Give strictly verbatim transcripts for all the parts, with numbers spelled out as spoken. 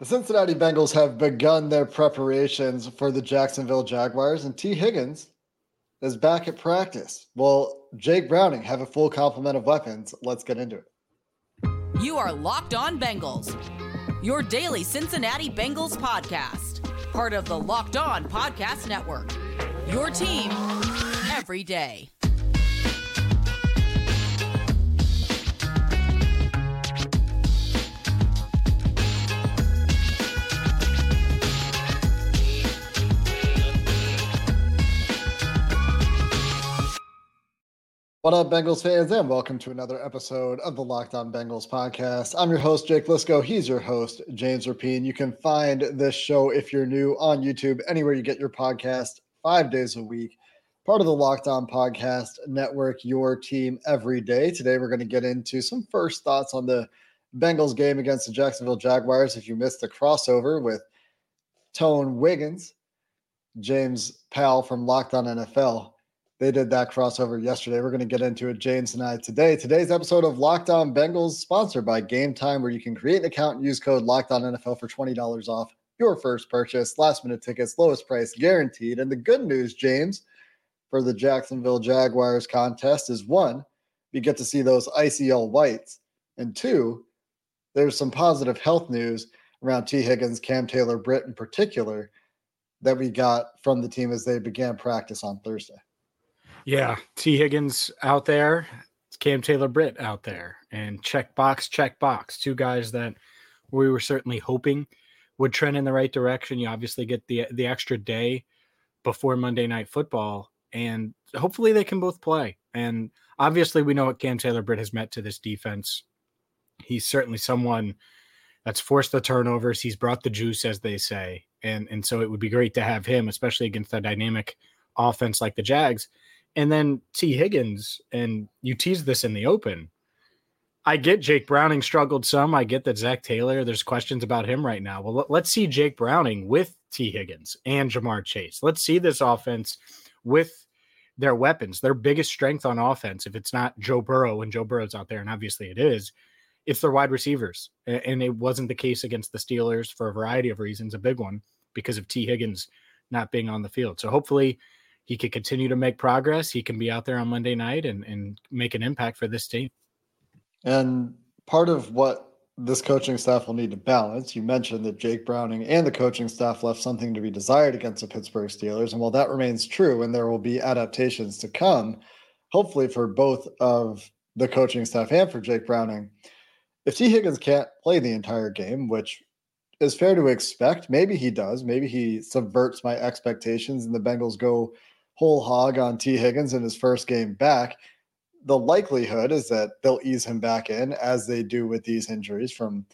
The Cincinnati Bengals have begun their preparations for the Jacksonville Jaguars, and Tee Higgins is back at practice. Will Jake Browning have a full complement of weapons? Let's get into it. You are Locked On Bengals, your daily Cincinnati Bengals podcast, part of the Locked On Podcast Network, your team every day. What up, Bengals fans, and welcome to another episode of the Locked On Bengals podcast. I'm your host, Jake Lisco. He's your host, James Rapine. You can find this show, if you're new, on YouTube, anywhere you get your podcast, five days a week. Part of the Locked On Podcast Network, your team every day. Today, we're going to get into some first thoughts on the Bengals game against the Jacksonville Jaguars. If you missed the crossover with Tone Wiggins, James Powell from Locked On N F L, they did that crossover yesterday. We're going to get into it, James and I, today. Today's episode of Locked On Bengals, sponsored by Gametime, where you can create an account and use code Locked On N F L for twenty dollars off your first purchase. Last-minute tickets, lowest price guaranteed. And the good news, James, for the Jacksonville Jaguars contest is, one, you get to see those icy old whites. And two, there's some positive health news around Tee Higgins, Cam Taylor-Britt in particular, that we got from the team as they began practice on Thursday. Yeah, Tee Higgins out there, Cam Taylor-Britt out there, and check box, check box. Two guys that we were certainly hoping would trend in the right direction. You obviously get the the extra day before Monday Night Football, and hopefully they can both play. And obviously we know what Cam Taylor-Britt has meant to this defense. He's certainly someone that's forced the turnovers. He's brought the juice, as they say. And, and so it would be great to have him, especially against a dynamic offense like the Jags. And then Tee Higgins, and you teased this in the open. I get Jake Browning struggled some. I get that Zac Taylor, there's questions about him right now. Well, let's see Jake Browning with Tee Higgins and Ja'Marr Chase. Let's see this offense with their weapons, their biggest strength on offense. If it's not Joe Burrow, and Joe Burrow's out there, and obviously it is, it's their wide receivers. And it wasn't the case against the Steelers for a variety of reasons, a big one, because of Tee Higgins not being on the field. So hopefully he could continue to make progress. He can be out there on Monday night and, and make an impact for this team. And part of what this coaching staff will need to balance, you mentioned that Jake Browning and the coaching staff left something to be desired against the Pittsburgh Steelers. And while that remains true, and there will be adaptations to come, hopefully for both of the coaching staff and for Jake Browning, if Tee Higgins can't play the entire game, which is fair to expect, maybe he does, maybe he subverts my expectations and the Bengals go whole hog on Tee Higgins in his first game back, the likelihood is that they'll ease him back in, as they do with these injuries from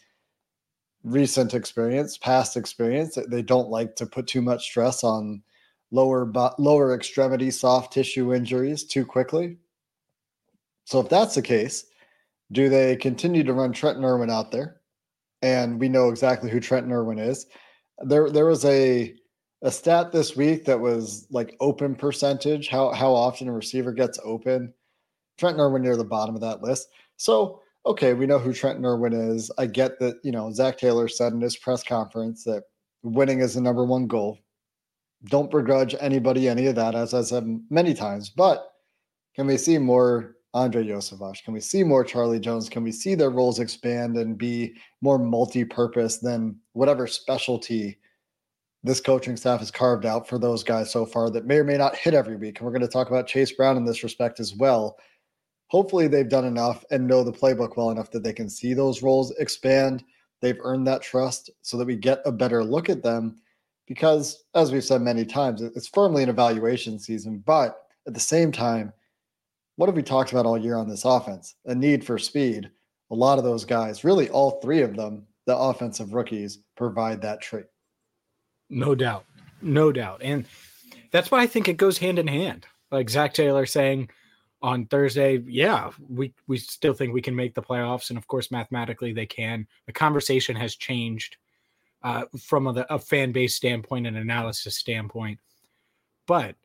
recent experience, past experience. They don't like to put too much stress on lower lower extremity soft tissue injuries too quickly. So if that's the case, do they continue to run Trent Irwin out there? And we know exactly who Trent Irwin is. There, there was a... A stat this week that was like open percentage, how how often a receiver gets open. Trent Irwin near the bottom of that list. So, okay, we know who Trent Irwin is. I get that, you know, Zac Taylor said in his press conference that winning is the number one goal. Don't begrudge anybody any of that, as I said many times. But can we see more Andrei Iosivas? Can we see more Charlie Jones? Can we see their roles expand and be more multi-purpose than whatever specialty this coaching staff has carved out for those guys so far that may or may not hit every week? And we're going to talk about Chase Brown in this respect as well. Hopefully they've done enough and know the playbook well enough that they can see those roles expand. They've earned that trust so that we get a better look at them, because as we've said many times, it's firmly an evaluation season. But at the same time, what have we talked about all year on this offense? A need for speed. A lot of those guys, really all three of them, the offensive rookies, provide that trait. No doubt. No doubt. And that's why I think it goes hand in hand. Like Zac Taylor saying on Thursday, yeah, we, we still think we can make the playoffs. And of course, mathematically they can. The conversation has changed uh, from a, a fan base standpoint and analysis standpoint. But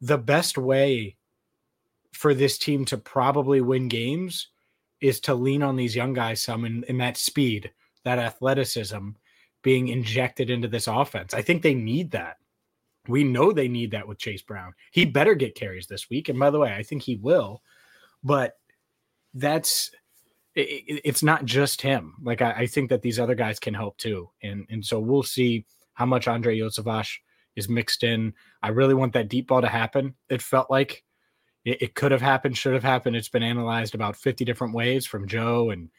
the best way for this team to probably win games is to lean on these young guys some in, in that speed, that athleticism, being injected into this offense. I think they need that. We know they need that with Chase Brown. He better get carries this week. And by the way, I think he will, but that's, it, it's not just him. Like, I, I think that these other guys can help too. And, and so we'll see how much Andrei Iosivas is mixed in. I really want that deep ball to happen. It felt like it, it could have happened, should have happened. It's been analyzed about fifty different ways from Joe and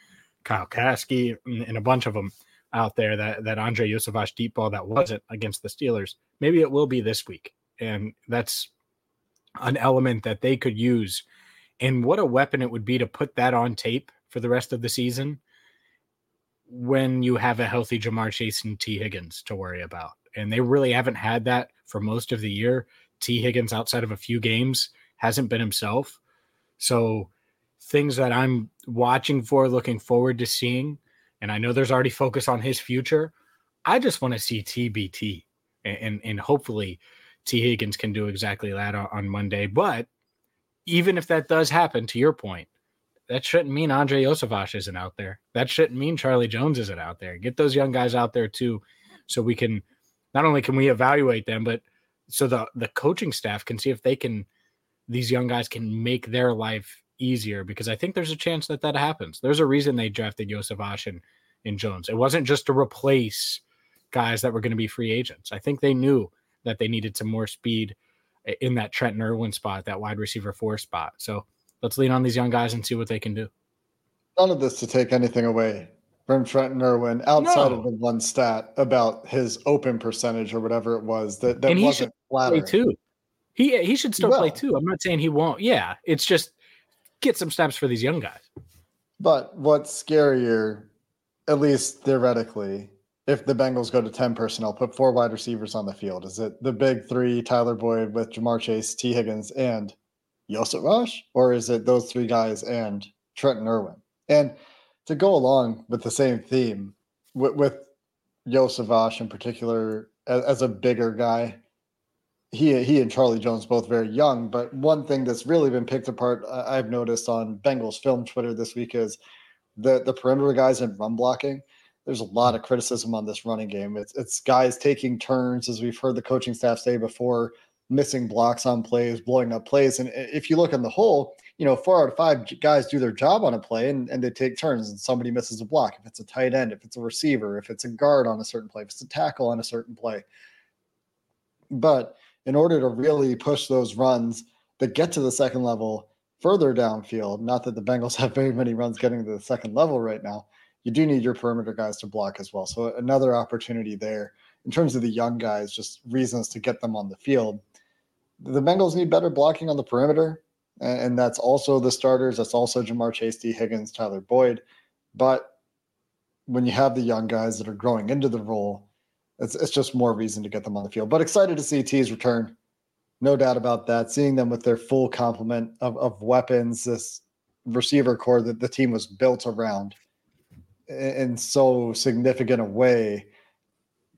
Kyle Kasky and, and a bunch of them out there, that, that Andrei Iosivas deep ball that wasn't against the Steelers. Maybe it will be this week. And that's an element that they could use. And what a weapon it would be to put that on tape for the rest of the season when you have a healthy Ja'Marr Chase and Tee Higgins to worry about. And they really haven't had that for most of the year. Tee Higgins, outside of a few games, hasn't been himself. So things that I'm watching for, looking forward to seeing, and I know there's already focus on his future. I just want to see T B T, and, and, and hopefully Tee Higgins can do exactly that on, on Monday. But even if that does happen, to your point, that shouldn't mean Andrei Iosivas isn't out there. That shouldn't mean Charlie Jones isn't out there. Get those young guys out there too, so we can, not only can we evaluate them, but so the, the coaching staff can see if they can, these young guys can make their life easier, because I think there's a chance that that happens. There's a reason they drafted Iosivas and, and Jones. It wasn't just to replace guys that were going to be free agents. I think they knew that they needed some more speed in that Trent Irwin spot, that wide receiver four spot. So let's lean on these young guys and see what they can do. None of this to take anything away from Trent Irwin outside no. of the one stat about his open percentage or whatever it was that, that wasn't flattering. Too. He, he should still well, play too. I'm not saying he won't. Yeah, it's just get some snaps for these young guys. But what's scarier, at least theoretically, if the Bengals go to ten personnel, put four wide receivers on the field, is it the big three, Tyler Boyd with Ja'Marr Chase, Tee Higgins, and Yosef Rush? Or is it those three guys and Trent Irwin? And to go along with the same theme, with, with Yosef Rush in particular, as, as a bigger guy, He he and Charlie Jones both very young, but one thing that's really been picked apart uh, I've noticed on Bengals film Twitter this week is the, the perimeter guys in run blocking. There's a lot of criticism on this running game. It's it's guys taking turns, as we've heard the coaching staff say before, missing blocks on plays, blowing up plays. And if you look on the whole, you know, four out of five guys do their job on a play and, and they take turns and somebody misses a block. If it's a tight end, if it's a receiver, if it's a guard on a certain play, if it's a tackle on a certain play. But in order to really push those runs that get to the second level further downfield, not that the Bengals have very many runs getting to the second level right now, you do need your perimeter guys to block as well. So another opportunity there. In terms of the young guys, just reasons to get them on the field. The Bengals need better blocking on the perimeter, and that's also the starters. That's also Ja'Marr Chase, Tee Higgins, Tyler Boyd. But when you have the young guys that are growing into the role, It's it's just more reason to get them on the field. But excited to see T's return. No doubt about that. Seeing them with their full complement of, of weapons, this receiver core that the team was built around in so significant a way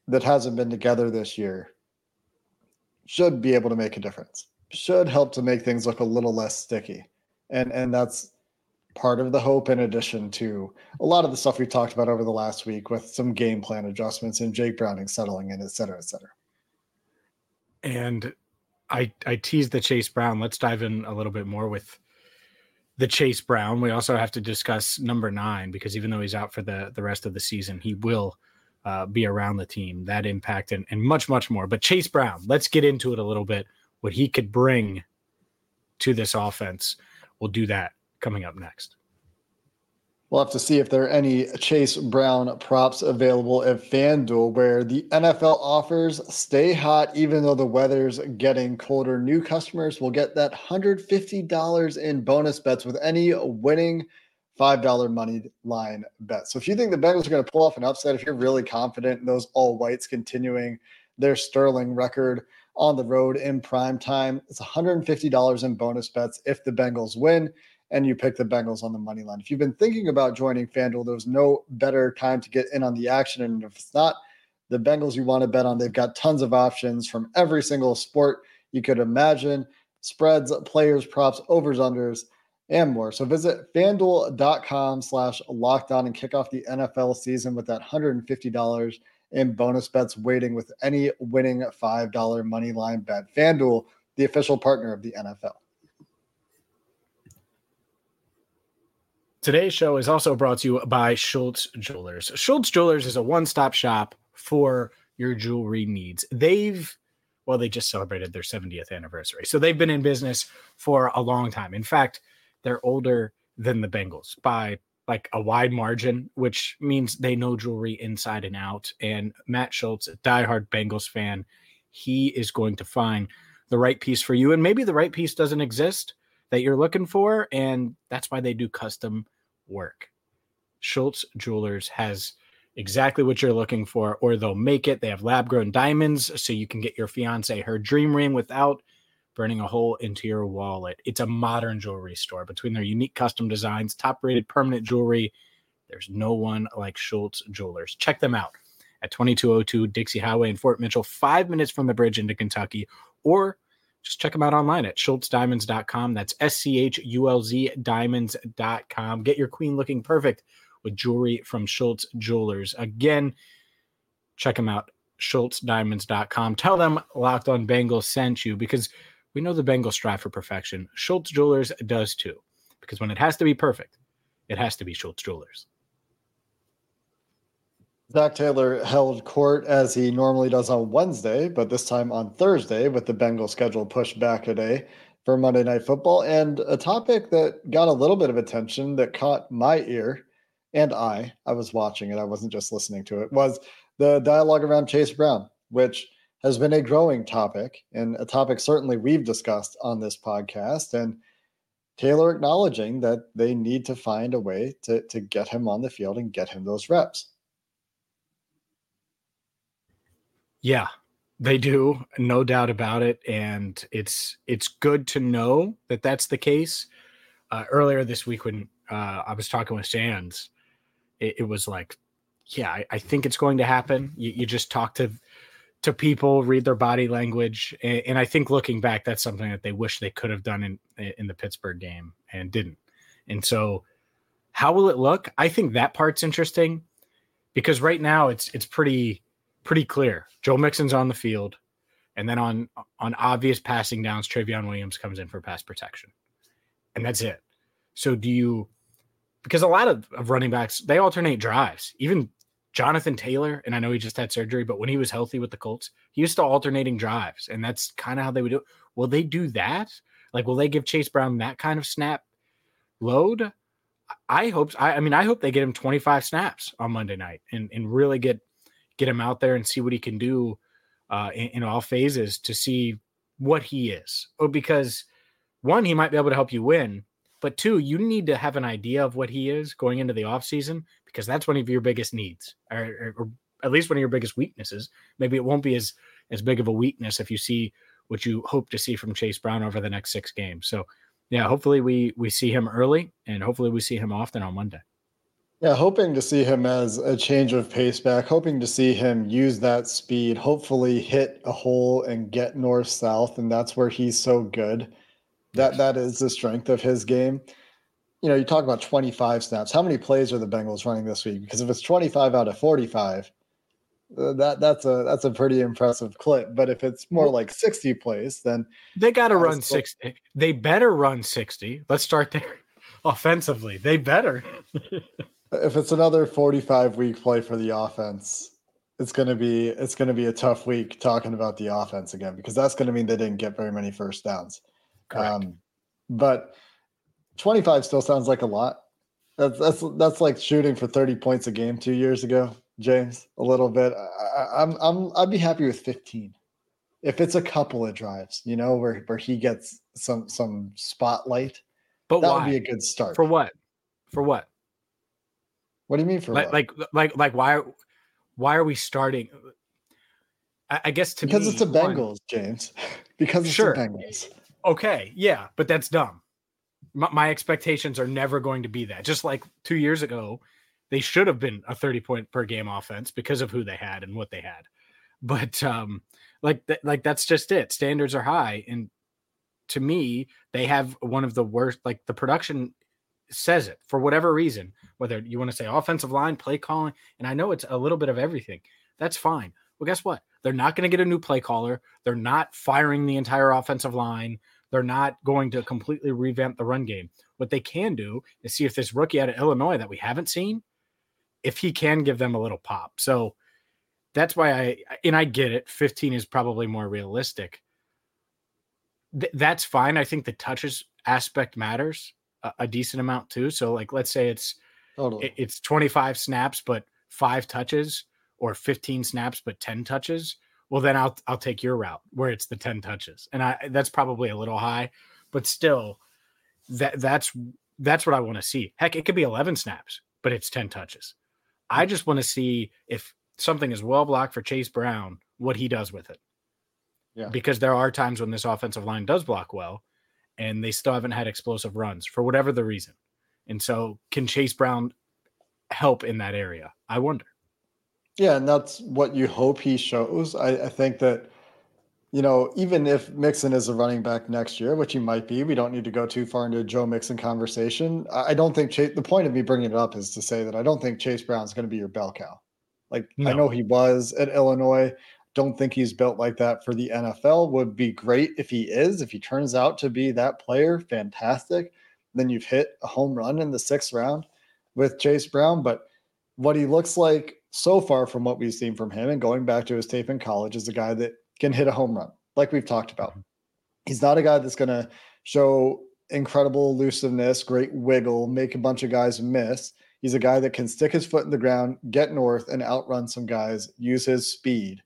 that hasn't been together this year, should be able to make a difference. Should help to make things look a little less sticky. And and that's part of the hope, in addition to a lot of the stuff we talked about over the last week with some game plan adjustments and Jake Browning settling in, et cetera, et cetera. And I, I teased the Chase Brown. Let's dive in a little bit more with the Chase Brown. We also have to discuss number nine, because even though he's out for the, the rest of the season, he will uh, be around the team, that impact and, and much, much more. But Chase Brown, let's get into it a little bit, what he could bring to this offense. We'll do that coming up next. We'll have to see if there are any Chase Brown props available at FanDuel, where the N F L offers stay hot even though the weather's getting colder. New customers will get that one hundred fifty dollars in bonus bets with any winning five dollars money line bet. So if you think the Bengals are going to pull off an upset, if you're really confident in those all whites continuing their sterling record on the road in prime time, it's one hundred fifty dollars in bonus bets if the Bengals win and you pick the Bengals on the money line. If you've been thinking about joining FanDuel, there's no better time to get in on the action. And if it's not the Bengals you want to bet on, they've got tons of options from every single sport you could imagine. Spreads, players, props, overs, unders, and more. So visit FanDuel.com slash locked on and kick off the N F L season with that one hundred fifty dollars in bonus bets waiting with any winning five dollars money line bet. FanDuel, the official partner of the N F L. Today's show is also brought to you by Schultz Jewelers. Schultz Jewelers is a one-stop shop for your jewelry needs. They've, well, they just celebrated their seventieth anniversary. So they've been in business for a long time. In fact, they're older than the Bengals by like a wide margin, which means they know jewelry inside and out. And Matt Schultz, a diehard Bengals fan, he is going to find the right piece for you. And maybe the right piece doesn't exist that you're looking for. And that's why they do custom work. Schultz Jewelers has exactly what you're looking for, or they'll make it. They have lab grown diamonds, so you can get your fiance her dream ring without burning a hole into your wallet. It's a modern jewelry store. Between their unique custom designs, top rated permanent jewelry, there's no one like Schultz Jewelers. Check them out at twenty-two oh two Dixie Highway in Fort Mitchell, five minutes from the bridge into Kentucky, or just check them out online at schultz diamonds dot com. That's S C H U L Z diamonds dot com. Get your queen looking perfect with jewelry from Schultz Jewelers. Again, check them out, schultz diamonds dot com. Tell them Locked On Bengals sent you, because we know the Bengals strive for perfection. Schultz Jewelers does too, because when it has to be perfect, it has to be Schultz Jewelers. Zac Taylor held court as he normally does on Wednesday, but this time on Thursday, with the Bengals schedule pushed back a day for Monday Night Football. And a topic that got a little bit of attention that caught my ear, and I, I was watching it, I wasn't just listening to it, was the dialogue around Chase Brown, which has been a growing topic, and a topic certainly we've discussed on this podcast. And Taylor acknowledging that they need to find a way to, to get him on the field and get him those reps. Yeah, they do. No doubt about it. And it's it's good to know that that's the case. Uh, earlier this week when uh, I was talking with Sands, it, it was like, yeah, I, I think it's going to happen. You, you just talk to to people, read their body language. And, and I think looking back, that's something that they wish they could have done in, in the Pittsburgh game and didn't. And so how will it look? I think that part's interesting, because right now it's it's pretty... pretty clear. Joe Mixon's on the field, and then on on obvious passing downs, Trayveon Williams comes in for pass protection, and that's it. So do you, because a lot of, of running backs, they alternate drives. Even Jonathan Taylor, and I know he just had surgery, but when he was healthy with the Colts, he used to alternating drives, and that's kind of how they would do it. Will they do that? Like, will they give Chase Brown that kind of snap load? I hope, I, I mean, I hope they get him twenty-five snaps on Monday night and, and really get get him out there and see what he can do uh, in, in all phases to see what he is. Oh, because one, he might be able to help you win, but two, you need to have an idea of what he is going into the offseason, because that's one of your biggest needs, or, or, or at least one of your biggest weaknesses. Maybe it won't be as, as big of a weakness if you see what you hope to see from Chase Brown over the next six games. So yeah, hopefully we, we see him early, and hopefully we see him often on Monday. Yeah, hoping to see him as a change of pace back, hoping to see him use that speed, hopefully hit a hole and get north-south, and that's where he's so good. That That is the strength of his game. You know, you talk about twenty-five snaps. How many plays are the Bengals running this week? Because if it's twenty-five out of forty-five, uh, that that's a that's a pretty impressive clip. But if it's more like sixty plays, then... They got to run still- sixty. They better run sixty. Let's start there. Offensively, they better. If it's another forty-five week play for the offense, it's going to be it's going to be a tough week talking about the offense again, because that's going to mean they didn't get very many first downs. Um, but twenty-five still sounds like a lot. That's that's that's like shooting for thirty points a game two years ago, James. A little bit. I, I'm I'm I'd be happy with fifteen, if it's a couple of drives, you know, where where he gets some some spotlight. But that why? Would be a good start. For what? For what? What do you mean for like, like, like, like, why, why are we starting? I, I guess to because me, it's the Bengals, James, because it's sure. the Bengals. Okay. Yeah. But that's dumb. My, my expectations are never going to be that. Just like two years ago, they should have been a thirty point per game offense because of who they had and what they had. But um, like, th- like, that's just it. Standards are high, and to me, they have one of the worst, like the production says it for whatever reason, whether you want to say offensive line, play calling, and I know it's a little bit of everything. That's fine. Well, guess what? They're not going to get a new play caller. They're not firing the entire offensive line. They're not going to completely revamp the run game. What they can do is see if this rookie out of Illinois that we haven't seen, if he can give them a little pop. So that's why I, and I get it. fifteen is probably more realistic. Th- that's fine. I think the touches aspect matters a, a decent amount too. So like, let's say it's, totally. it, it's twenty-five snaps, but five touches, or fifteen snaps, but ten touches. Well, then I'll, I'll take your route where it's the ten touches. And I, that's probably a little high, but still that that's, that's what I want to see. Heck, it could be eleven snaps, but it's ten touches. I just want to see if something is well blocked for Chase Brown, what he does with it. Yeah. Because there are times when this offensive line does block well, and they still haven't had explosive runs for whatever the reason. And so can Chase Brown help in that area? I wonder. Yeah, and that's what you hope he shows. I, I think that, you know, even if Mixon is a running back next year, which he might be, we don't need to go too far into a Joe Mixon conversation. I don't think Chase, the point of me bringing it up is to say that I don't think Chase Brown is going to be your bell cow. Like, no. I know he was at Illinois. Don't think he's built like that for the N F L. Would be great if he is. If he turns out to be that player, fantastic. Then you've hit a home run in the sixth round with Chase Brown. But what he looks like so far from what we've seen from him and going back to his tape in college is a guy that can hit a home run, like we've talked about. He's not a guy that's going to show incredible elusiveness, great wiggle, make a bunch of guys miss. He's a guy that can stick his foot in the ground, get north, and outrun some guys, use his speed.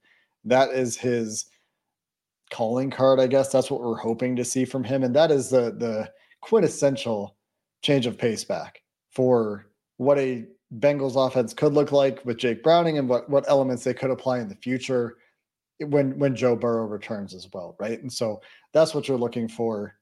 That is his calling card, I guess. That's what we're hoping to see from him. And that is the the quintessential change of pace back for what a Bengals offense could look like with Jake Browning and what, what elements they could apply in the future when, when Joe Burrow returns as well. Right. And so that's what you're looking for,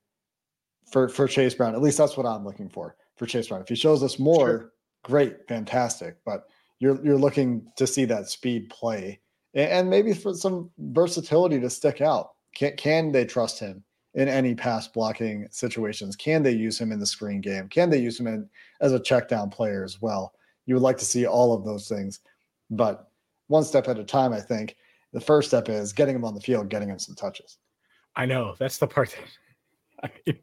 for, for Chase Brown. At least that's what I'm looking for, for Chase Brown. If he shows us more, sure. Great, fantastic. But you're, you're looking to see that speed play and, and maybe for some versatility to stick out. Can, can they trust him in any pass blocking situations? Can they use him in the screen game? Can they use him in, as a check down player as well? You would like to see all of those things, but one step at a time. I think the first step is getting him on the field, getting him some touches. I know that's the part that, I mean,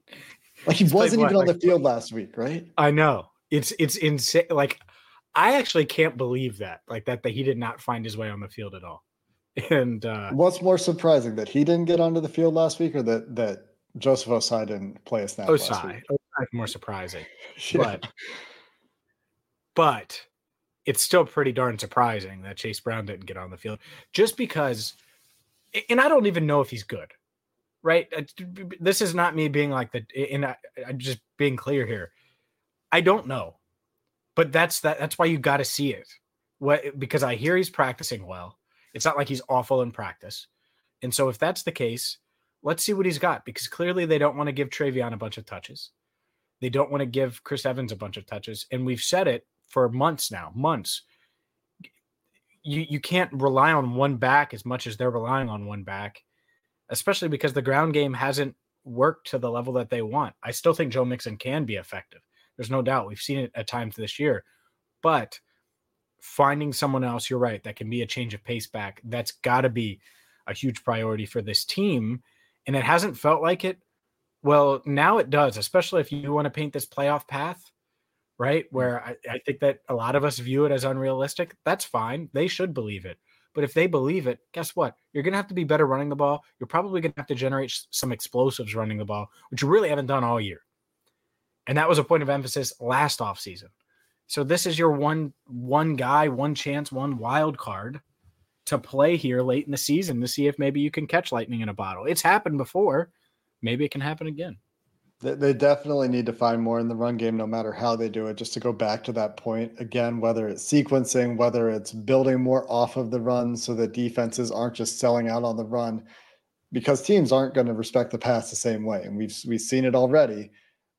like he wasn't even on the field last week, right? I know it's it's insane. Like I actually can't believe that, like that that he did not find his way on the field at all. And uh, what's more surprising, that he didn't get onto the field last week, or that that Joseph Osai didn't play a snap? Osai, last week? Osai more surprising, yeah. but. But it's still pretty darn surprising that Chase Brown didn't get on the field just because, and I don't even know if he's good, right? This is not me being like the, and I, I'm just being clear here. I don't know, but that's that. That's why you got to see it. What, because I hear he's practicing well. It's not like he's awful in practice. And so if that's the case, let's see what he's got, because clearly they don't want to give Trayveon a bunch of touches. They don't want to give Chris Evans a bunch of touches. And we've said it for months now, months. You you can't rely on one back as much as they're relying on one back, especially because the ground game hasn't worked to the level that they want. I still think Joe Mixon can be effective. There's no doubt. We've seen it at times this year. But finding someone else, you're right, that can be a change of pace back, that's got to be a huge priority for this team. And it hasn't felt like it. Well, now it does, especially if you want to paint this playoff path. Right, where I, I think that a lot of us view it as unrealistic. That's fine. They should believe it. But if they believe it, guess what? You're going to have to be better running the ball. You're probably going to have to generate some explosives running the ball, which you really haven't done all year. And that was a point of emphasis last offseason. So this is your one one guy, one chance, one wild card to play here late in the season to see if maybe you can catch lightning in a bottle. It's happened before. Maybe it can happen again. They definitely need to find more in the run game, no matter how they do it, just to go back to that point again, whether it's sequencing, whether it's building more off of the run so that defenses aren't just selling out on the run, because teams aren't going to respect the pass the same way. And we've, we've seen it already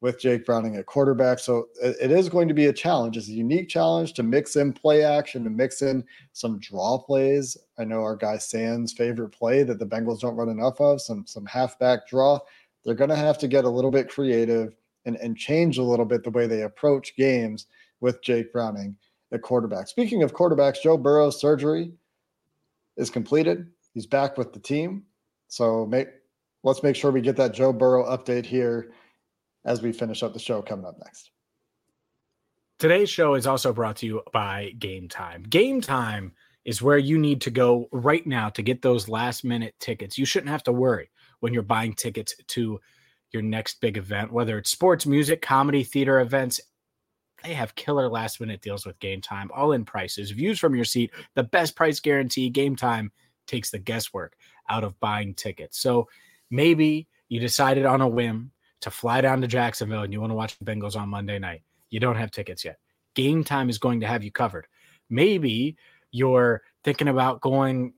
with Jake Browning at quarterback. So it is going to be a challenge. It's a unique challenge to mix in play action, to mix in some draw plays. I know our guy Sands' favorite play that the Bengals don't run enough of, some, some halfback draw. they're going to have to get a little bit creative and, and change a little bit the way they approach games with Jake Browning at quarterback. Speaking of quarterbacks, Joe Burrow's surgery is completed. He's back with the team. So make, let's make sure we get that Joe Burrow update here as we finish up the show coming up next. Today's show is also brought to you by Game Time. Game Time is where you need to go right now to get those last-minute tickets. You shouldn't have to worry when you're buying tickets to your next big event, whether it's sports, music, comedy, theater events. They have killer last-minute deals with Game Time, all-in prices, views from your seat, the best price guarantee. Game Time takes the guesswork out of buying tickets. So maybe you decided on a whim to fly down to Jacksonville and you want to watch the Bengals on Monday night. You don't have tickets yet. Game Time is going to have you covered. Maybe you're thinking about going,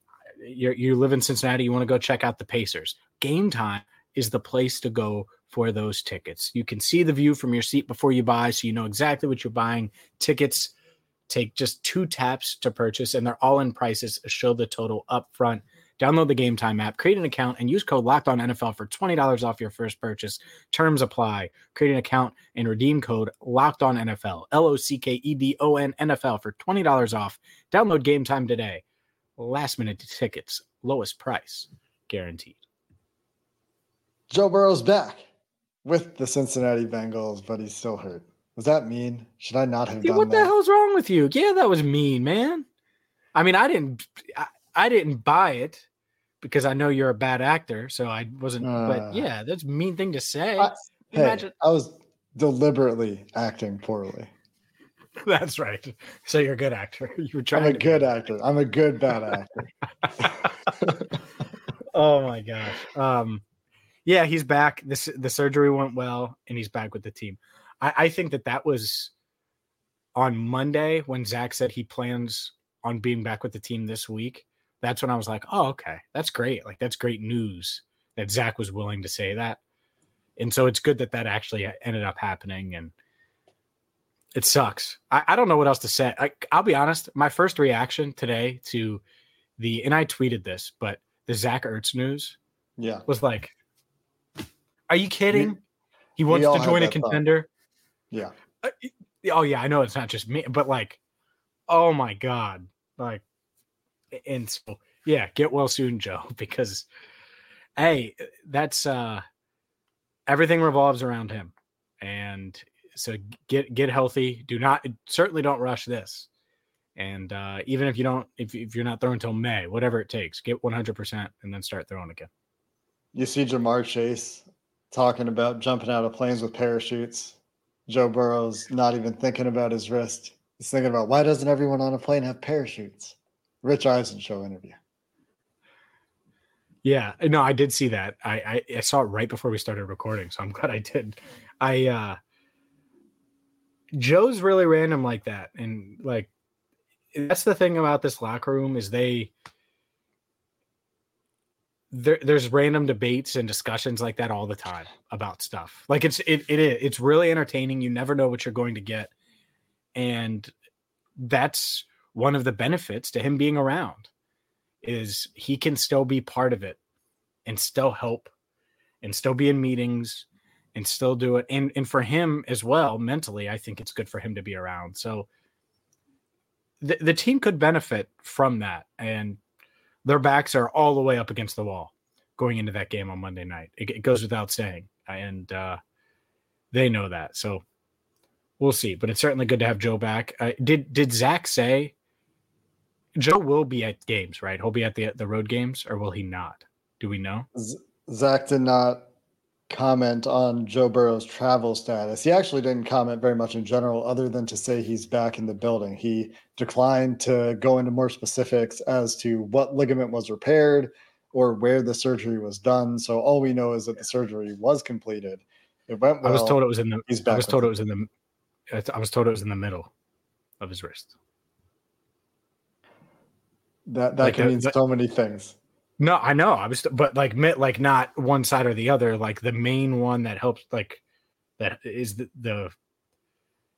you're, you live in Cincinnati, you want to go check out the Pacers. Game Time is the place to go for those tickets. You can see the view from your seat before you buy, so you know exactly what you're buying. Tickets take just two taps to purchase, and they're all in prices. Show the total up front. Download the Game Time app, create an account, and use code LOCKEDONNFL for twenty dollars off your first purchase. Terms apply. Create an account and redeem code LOCKEDONNFL, L O C K E D O N N F L for twenty dollars off. Download Game Time today. Last-minute tickets, lowest price, guaranteed. Joe Burrow's back with the Cincinnati Bengals, but he's still hurt. Was that mean? Should I not have hey, done what that? What the hell's wrong with you? Yeah, that was mean, man. I mean, I didn't I, I didn't buy it because I know you're a bad actor, so I wasn't uh, but yeah, that's a mean thing to say. I, hey, imagine- I was deliberately acting poorly. That's right. So you're a good actor. You were trying I'm a to good actor. I'm a good bad actor. Oh my gosh. Um Yeah, he's back. This the surgery went well, and he's back with the team. I, I think that that was on Monday when Zac said he plans on being back with the team this week. That's when I was like, oh, okay, that's great. Like, that's great news that Zac was willing to say that. And so it's good that that actually ended up happening, and it sucks. I, I don't know what else to say. I, I'll be honest. My first reaction today to the – and I tweeted this, but the Zac Ertz news yeah. was like – are you kidding? He wants to join a contender. Thought. Yeah. Oh yeah, I know it's not just me, but like, oh my God, like, and so yeah, get well soon, Joe, because hey, that's uh, everything revolves around him, and so get get healthy. Do not certainly don't rush this, and uh, even if you don't, if if you're not throwing until May, whatever it takes, get one hundred percent and then start throwing again. You see, Ja'Marr Chase talking about jumping out of planes with parachutes. Joe Burrow's not even thinking about his wrist. He's thinking about, why doesn't everyone on a plane have parachutes? Rich Eisen show interview. Yeah, no, I did see that. I, I, I saw it right before we started recording, so I'm glad I did. I uh, Joe's really random like that. And like, that's the thing about this locker room is they – There, there's random debates and discussions like that all the time about stuff. Like it's it it is it's really entertaining. You never know what you're going to get, and that's one of the benefits to him being around is he can still be part of it and still help and still be in meetings and still do it. And and for him as well mentally, I think it's good for him to be around. So the the team could benefit from that, and their backs are all the way up against the wall going into that game on Monday night. It, it goes without saying, and uh, they know that. So we'll see, but it's certainly good to have Joe back. Uh, did did Zac say Joe will be at games, right? He'll be at the the road games, or will he not? Do we know? Z- Zac did not comment on Joe Burrow's travel status. He actually didn't comment very much in general, other than to say he's back in the building. He declined to go into more specifics as to what ligament was repaired or where the surgery was done. So all we know is that the surgery was completed. It went well. I was told it was in the. He's back I was told it was in the. I was told it was in the middle of his wrist. That that like can a, mean but, so many things. No, I know. I was, but like, like not one side or the other. Like the main one that helps, like that is the the,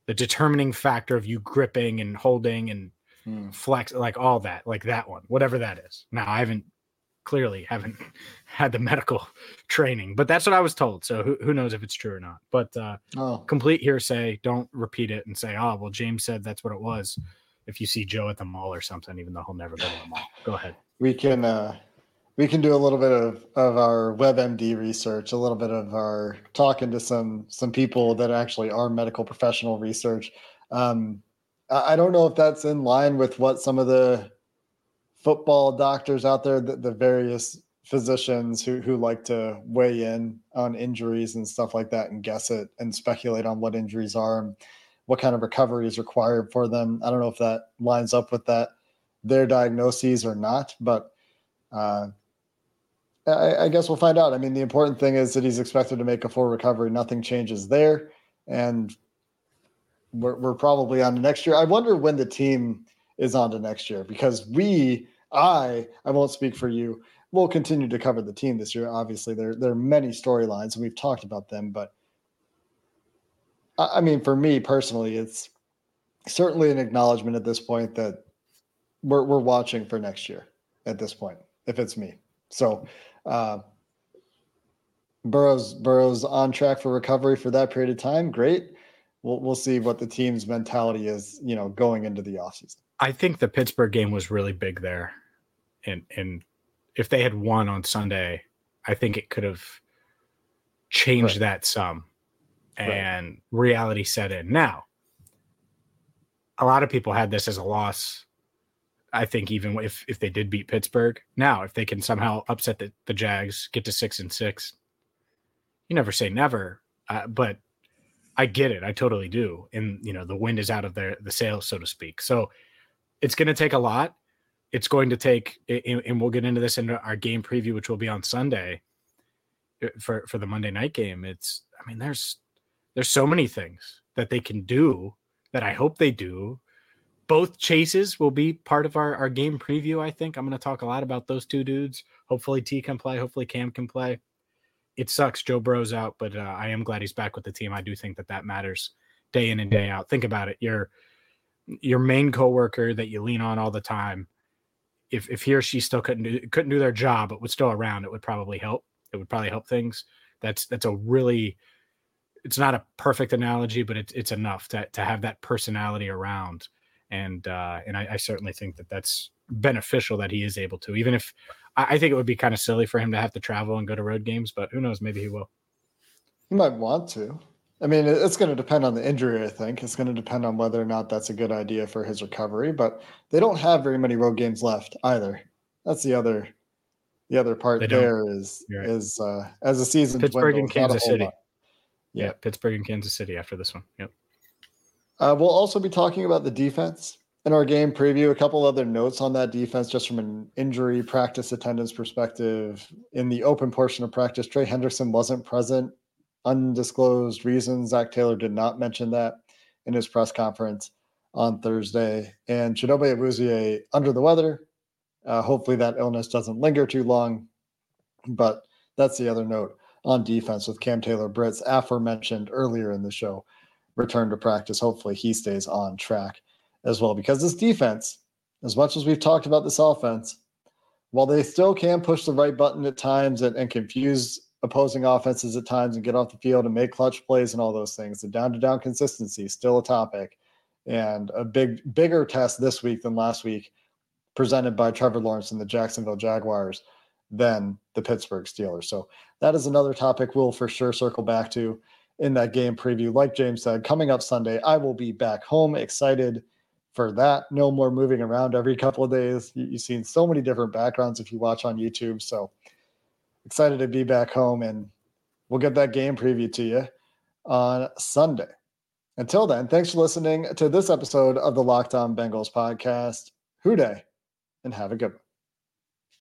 the determining factor of you gripping and holding and hmm. flex, like all that, like that one, whatever that is. Now I haven't clearly haven't had the medical training, but that's what I was told. So who, who knows if it's true or not, but uh, oh. complete hearsay. Don't repeat it and say, oh, well, James said that's what it was. If you see Joe at the mall or something, even though he'll never go to the mall, go ahead. We can, uh, we can do a little bit of, of our WebMD research, a little bit of our talking to some, some people that actually are medical professional research. Um, I don't know if that's in line with what some of the football doctors out there, the, the various physicians who, who like to weigh in on injuries and stuff like that and guess it and speculate on what injuries are and what kind of recovery is required for them. I don't know if that lines up with that, their diagnoses or not, but uh, I, I guess we'll find out. I mean, the important thing is that he's expected to make a full recovery. Nothing changes there. And We're, we're probably on to next year. I wonder when the team is on to next year, because we, I, I won't speak for you. We'll continue to cover the team this year. Obviously there, there are many storylines and we've talked about them, but I, I mean, for me personally, it's certainly an acknowledgement at this point that we're, we're watching for next year at this point, if it's me. So, uh, Burrow's, Burrow's on track for recovery for that period of time. Great. We'll we'll see what the team's mentality is, you know, going into the offseason. I think the Pittsburgh game was really big there. And and if they had won on Sunday, I think it could have changed right. that some. And right. reality set in. Now, a lot of people had this as a loss, I think, even if, if they did beat Pittsburgh. Now, if they can somehow upset the, the Jags, get to six and six, you never say never. Uh, but I get it. I totally do. And, you know, the wind is out of their, the sails, so to speak. So it's going to take a lot. It's going to take, and, and we'll get into this in our game preview, which will be on Sunday for, for the Monday night game. It's, I mean, there's, there's so many things that they can do that I hope they do. Both Chases will be part of our, our game preview. I think I'm going to talk a lot about those two dudes. Hopefully T can play. Hopefully Cam can play. It sucks Joe Burrow's out, but uh, I am glad he's back with the team. I do think that that matters day in and day out. Think about it. Your your main coworker that you lean on all the time, if if he or she still couldn't do, couldn't do their job, but was still around, it would probably help. It would probably help things. That's that's a really – it's not a perfect analogy, but it, it's enough to to have that personality around. And uh, and I, I certainly think that that's beneficial that he is able to, even if – I think it would be kind of silly for him to have to travel and go to road games, but who knows? Maybe he will. He might want to. I mean, it's going to depend on the injury, I think. It's going to depend on whether or not that's a good idea for his recovery, but they don't have very many road games left either. That's the other the other part there is, right. is uh, as the season Pittsburgh dwindles, and Kansas City. Yep. Yeah, Pittsburgh and Kansas City after this one. Yep. Uh, we'll also be talking about the defense. In our game preview, a couple other notes on that defense, just from an injury practice attendance perspective. In the open portion of practice, Trey Henderson wasn't present. Undisclosed reasons. Zac Taylor did not mention that in his press conference on Thursday. And Chidobe Awuzie under the weather. Uh, hopefully that illness doesn't linger too long. But that's the other note on defense with Cam Taylor-Britt's aforementioned earlier in the show. Return to practice. Hopefully he stays on track as well, because this defense, as much as we've talked about this offense, while they still can push the right button at times and, and confuse opposing offenses at times and get off the field and make clutch plays and all those things, the down-to-down consistency is still a topic and a big, bigger test this week than last week presented by Trevor Lawrence and the Jacksonville Jaguars than the Pittsburgh Steelers. So that is another topic we'll for sure circle back to in that game preview. Like James said, coming up Sunday, I will be back home, excited for that. No more moving around every couple of days. You've seen so many different backgrounds if you watch on YouTube. So excited to be back home, and we'll get that game preview to you on Sunday. Until then, thanks for listening to this episode of the Locked On Bengals podcast. Hoo day, and have a good one.